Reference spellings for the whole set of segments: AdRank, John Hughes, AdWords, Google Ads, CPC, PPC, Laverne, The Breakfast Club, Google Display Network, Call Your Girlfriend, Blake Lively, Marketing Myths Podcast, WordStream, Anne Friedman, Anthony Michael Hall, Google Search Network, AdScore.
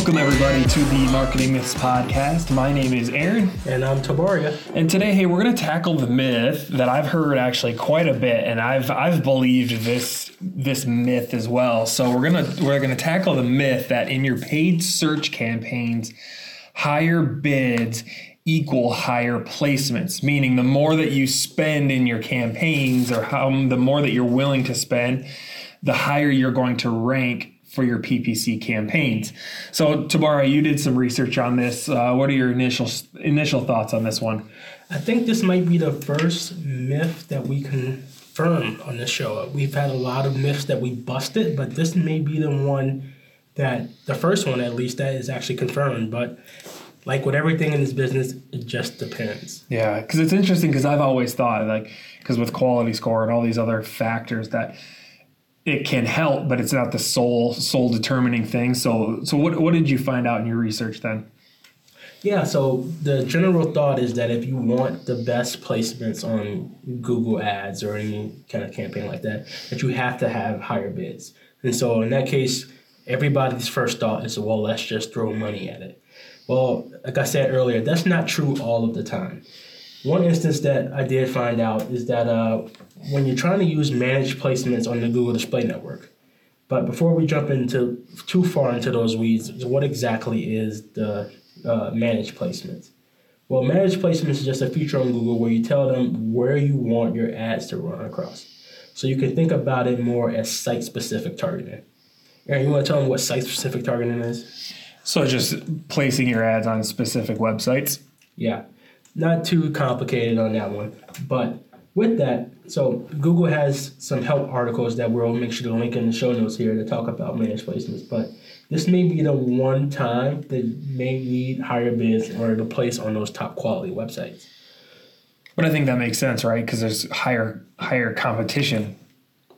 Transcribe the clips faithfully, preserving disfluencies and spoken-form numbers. Welcome, everybody, to the Marketing Myths Podcast. My name is Aaron. And I'm Tabaria. And today, hey, we're going to tackle the myth that I've heard actually quite a bit, and I've I've believed this this myth as well. So we're gonna we're gonna tackle the myth that in your paid search campaigns, higher bids equal higher placements, meaning the more that you spend in your campaigns, or how the more that you're willing to spend, the higher you're going to rank for your P P C campaigns. So Tabara, you did some research on this. Uh, what are your initial initial thoughts on this one? I think this might be the first myth that we confirm on this show. We've had a lot of myths that we busted, but this may be the one that, the first one at least, that is actually confirmed. But like with everything in this business, it just depends. Yeah, because it's interesting, because I've always thought, like, because with quality score and all these other factors that it can help, but it's not the sole sole determining thing. So so what what did you find out in your research then? Yeah, so the general thought is that if you want the best placements on Google Ads or any kind of campaign like that, that you have to have higher bids. And so in that case, everybody's first thought is, well, let's just throw money at it. Well, like I said earlier, that's not true all of the time. One instance that I did find out is that uh, when you're trying to use managed placements on the Google Display Network, but before we jump into too far into those weeds, what exactly is the uh, managed placements? Well, managed placements is just a feature on Google where you tell them where you want your ads to run across. So you can think about it more as site-specific targeting. Aaron, you want to tell them what site-specific targeting is? So just placing your ads on specific websites? Yeah. Not too complicated on that one. But with that, so Google has some help articles that we'll make sure to link in the show notes here to talk about managed placements. But this may be the one time that you may need higher bids in order to place on those top quality websites. But I think that makes sense, right? Because there's higher higher competition,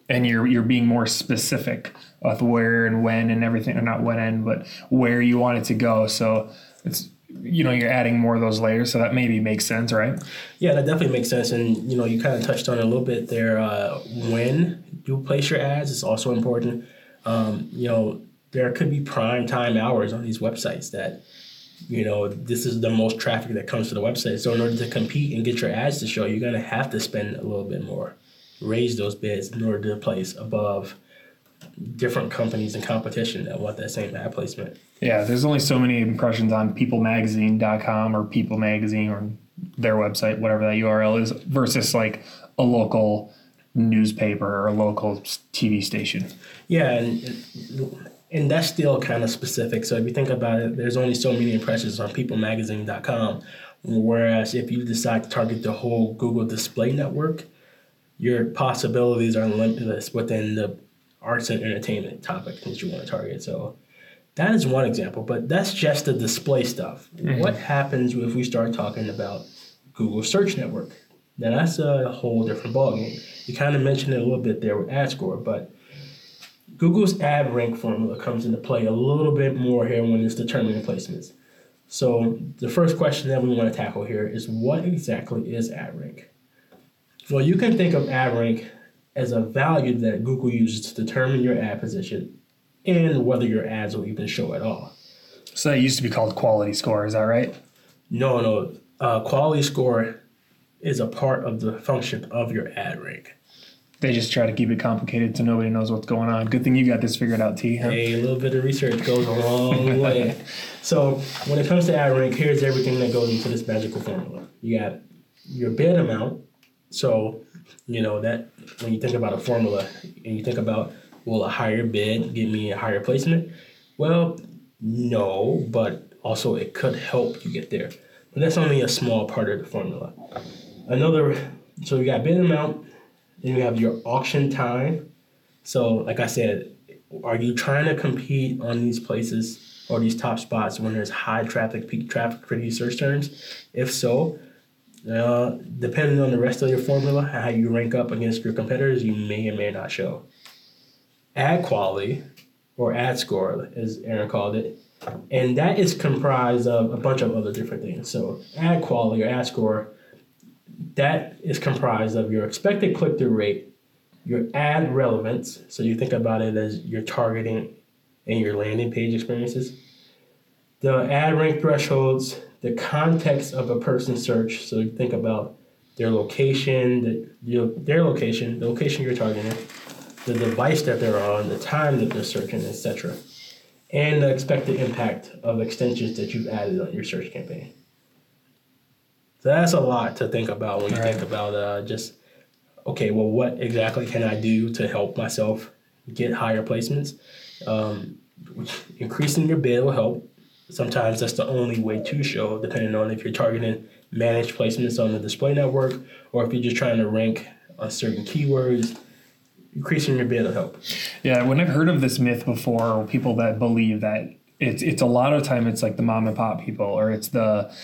and you're you're being more specific of where and when and everything, or not when and, but where you want it to go. So it's, you know, you're adding more of those layers, so that maybe makes sense, right? Yeah, that definitely makes sense. And, you know, you kind of touched on it a little bit there. Uh, when you place your ads is also important. Um, you know, there could be prime time hours on these websites that, you know, this is the most traffic that comes to the website. So in order to compete and get your ads to show, you're going to have to spend a little bit more, raise those bids in order to place above different companies in competition that want that same ad placement. Yeah, there's only so many impressions on people magazine dot com or People Magazine or their website, whatever that U R L is, versus like a local newspaper or a local T V station. Yeah, and and that's still kind of specific. So if you think about it, there's only so many impressions on people magazine dot com, whereas if you decide to target the whole Google Display Network, your possibilities are limitless within the arts and entertainment topic that you want to target. So that is one example, but that's just the display stuff. Mm-hmm. What happens if we start talking about Google Search Network? Now that's a whole different ballgame. You kind of mentioned it a little bit there with AdScore, but Google's AdRank formula comes into play a little bit more here when it's determining placements. So the first question that we want to tackle here is, what exactly is AdRank? Well, you can think of AdRank as a value that Google uses to determine your ad position and whether your ads will even show at all. So that used to be called quality score, is that right? No, no. Uh, quality score is a part of the function of your ad rank. They just try to keep it complicated so nobody knows what's going on. Good thing you got this figured out, T. Huh? Hey, a little bit of research goes a long way. So when it comes to ad rank, here's everything that goes into this magical formula. You got your bid amount. So, you know, that when you think about a formula and you think about, will a higher bid give me a higher placement? Well, no, but also it could help you get there. But that's only a small part of the formula. Another, so you got bid amount, then you have your auction time. So like I said, are you trying to compete on these places or these top spots when there's high traffic, peak traffic for these search terms? If so, Uh, depending on the rest of your formula, how you rank up against your competitors, you may or may not show. Ad quality, or ad score, as Aaron called it, and that is comprised of a bunch of other different things. So ad quality or ad score, that is comprised of your expected click-through rate, your ad relevance, so you think about it as your targeting and your landing page experiences, the ad rank thresholds, the context of a person's search. So think about their location, the, you know, their location, the location you're targeting, the device that they're on, the time that they're searching, et cetera, and the expected impact of extensions that you've added on your search campaign. So that's a lot to think about when you right. think about uh, just, okay, well, what exactly can I do to help myself get higher placements? Um, increasing your bid will help. Sometimes that's the only way to show, depending on if you're targeting managed placements on the display network or if you're just trying to rank on certain keywords. Increasing your bid will help. Yeah, when I've heard of this myth before, people that believe that it's it's a lot of time it's like the mom and pop people, or it's the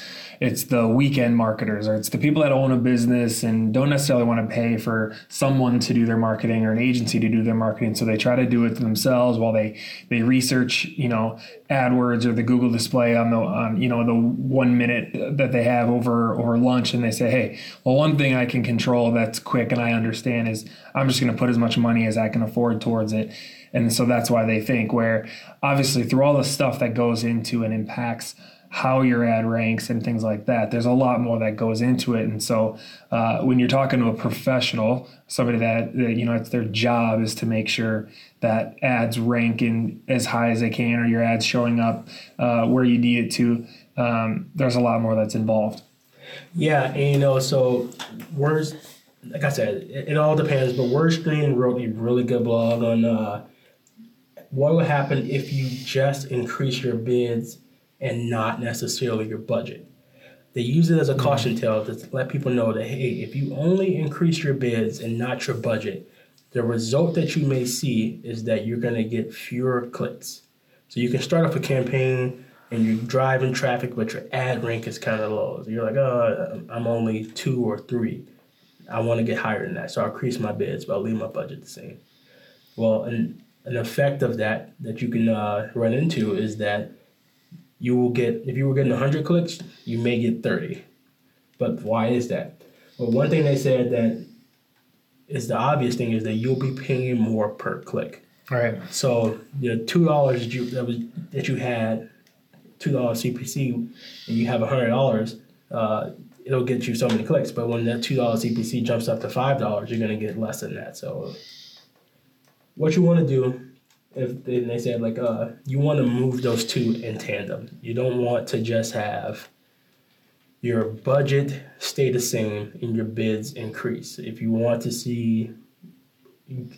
it's the weekend marketers, or it's the people that own a business and don't necessarily want to pay for someone to do their marketing or an agency to do their marketing. So they try to do it themselves while they they research, you know, AdWords or the Google display on the on you know the one minute that they have over over lunch, and they say, hey, well, one thing I can control that's quick and I understand is I'm just going to put as much money as I can afford towards it. And so that's why they think, where obviously through all the stuff that goes into and impacts how your ad ranks and things like that, there's a lot more that goes into it. And so uh, when you're talking to a professional, somebody that, that, you know, it's their job is to make sure that ads rank in as high as they can, or your ads showing up uh, where you need it to, um, there's a lot more that's involved. Yeah, and you know, so words, like I said, it, it all depends, but WordStream wrote a really good blog on uh, what would happen if you just increase your bids and not necessarily your budget. They use it as a caution tale to let people know that, hey, if you only increase your bids and not your budget, the result that you may see is that you're going to get fewer clicks. So you can start off a campaign and you're driving traffic, but your ad rank is kind of low. So you're like, oh, I'm only two or three. I want to get higher than that, so I'll increase my bids, but I'll leave my budget the same. Well, an, an effect of that that you can uh, run into is that you will get, if you were getting one hundred clicks, you may get thirty. But why is that? Well, one thing they said that is the obvious thing is that you'll be paying more per click. All right. So the two dollars that you, that was, that you had, two dollars C P C, and you have one hundred dollars, uh, it'll get you so many clicks. But when that two dollars C P C jumps up to five dollars, you're going to get less than that. So what you want to do, if they, and they said, like, uh, you want to move those two in tandem. You don't want to just have your budget stay the same and your bids increase. If you want to see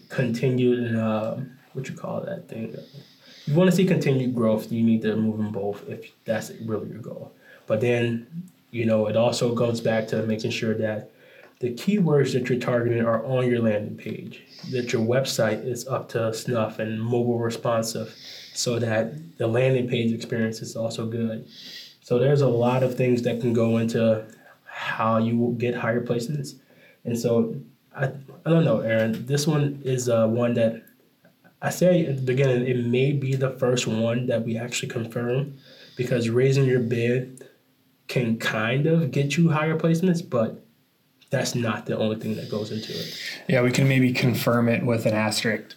continued, uh, what you call that thing? If you want to see continued growth, you need to move them both if that's really your goal. But then, you know, it also goes back to making sure that the keywords that you're targeting are on your landing page, that your website is up to snuff and mobile responsive, so that the landing page experience is also good. So there's a lot of things that can go into how you will get higher placements. And so I, I don't know, Aaron, this one is uh, one that I say at the beginning, it may be the first one that we actually confirm, because raising your bid can kind of get you higher placements, but that's not the only thing that goes into it. Yeah, we can maybe confirm it with an asterisk.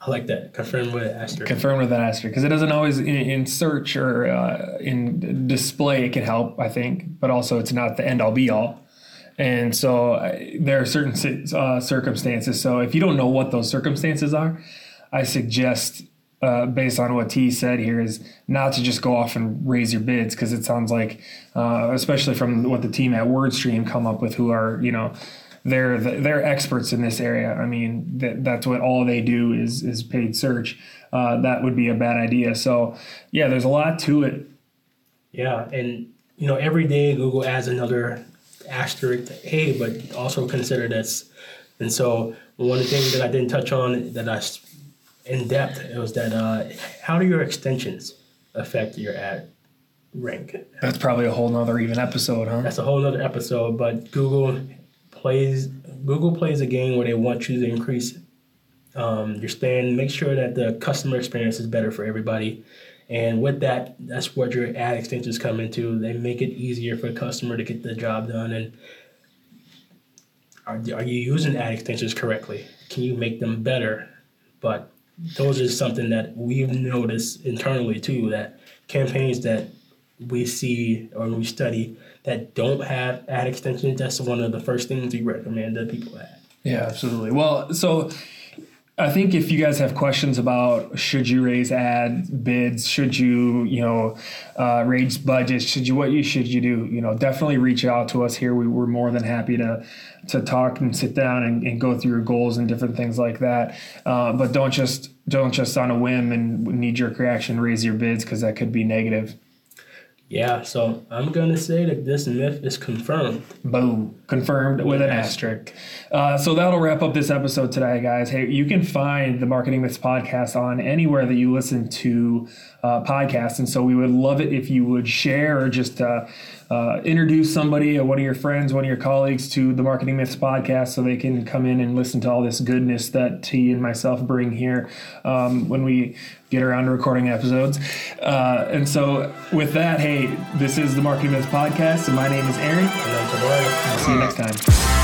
I like that. Confirm with an asterisk. Confirm with an asterisk, because it doesn't always, in, in search or uh, in display, it can help, I think, but also it's not the end-all be-all. And so uh, there are certain uh, circumstances. So if you don't know what those circumstances are, I suggest, Uh, based on what T said here, is not to just go off and raise your bids, because it sounds like, uh, especially from what the team at WordStream come up with, who are, you know, they're they're experts in this area. I mean, that, that's what all they do is is paid search. Uh, that would be a bad idea. So yeah, there's a lot to it. Yeah, and you know, every day Google adds another asterisk. Hey, but also consider this. And so one thing that I didn't touch on that I in depth, it was that uh, how do your extensions affect your ad rank? That's probably a whole nother even episode, huh? That's a whole nother episode, but Google plays Google plays a game where they want you to increase um, your spend, make sure that the customer experience is better for everybody. And with that, that's where your ad extensions come into. They make it easier for the customer to get the job done. And are, are you using ad extensions correctly? Can you make them better? But those are something that we've noticed internally too, that campaigns that we see or we study that don't have ad extensions, that's one of the first things we recommend that people add. Yeah, absolutely. Well, so I think if you guys have questions about should you raise ad bids, should you, you know, uh, raise budgets, should you, what you should you do, you know, definitely reach out to us here. We, we're more than happy to to talk and sit down and, and go through your goals and different things like that. Uh, but don't just don't just on a whim and knee jerk reaction raise your bids, because that could be negative. Yeah, so I'm going to say that this myth is confirmed. Boom. Confirmed with an asterisk. Uh, so that'll wrap up this episode today, guys. Hey, you can find the Marketing Myths Podcast on anywhere that you listen to uh, podcasts. And so we would love it if you would share or just uh, uh, introduce somebody or one of your friends, one of your colleagues to the Marketing Myths Podcast so they can come in and listen to all this goodness that T and myself bring here um, when we get around to recording episodes. Uh, and so with that, hey, this is the Marketing Myths Podcast, and my name is Aaron. And I'm I'll see you next time.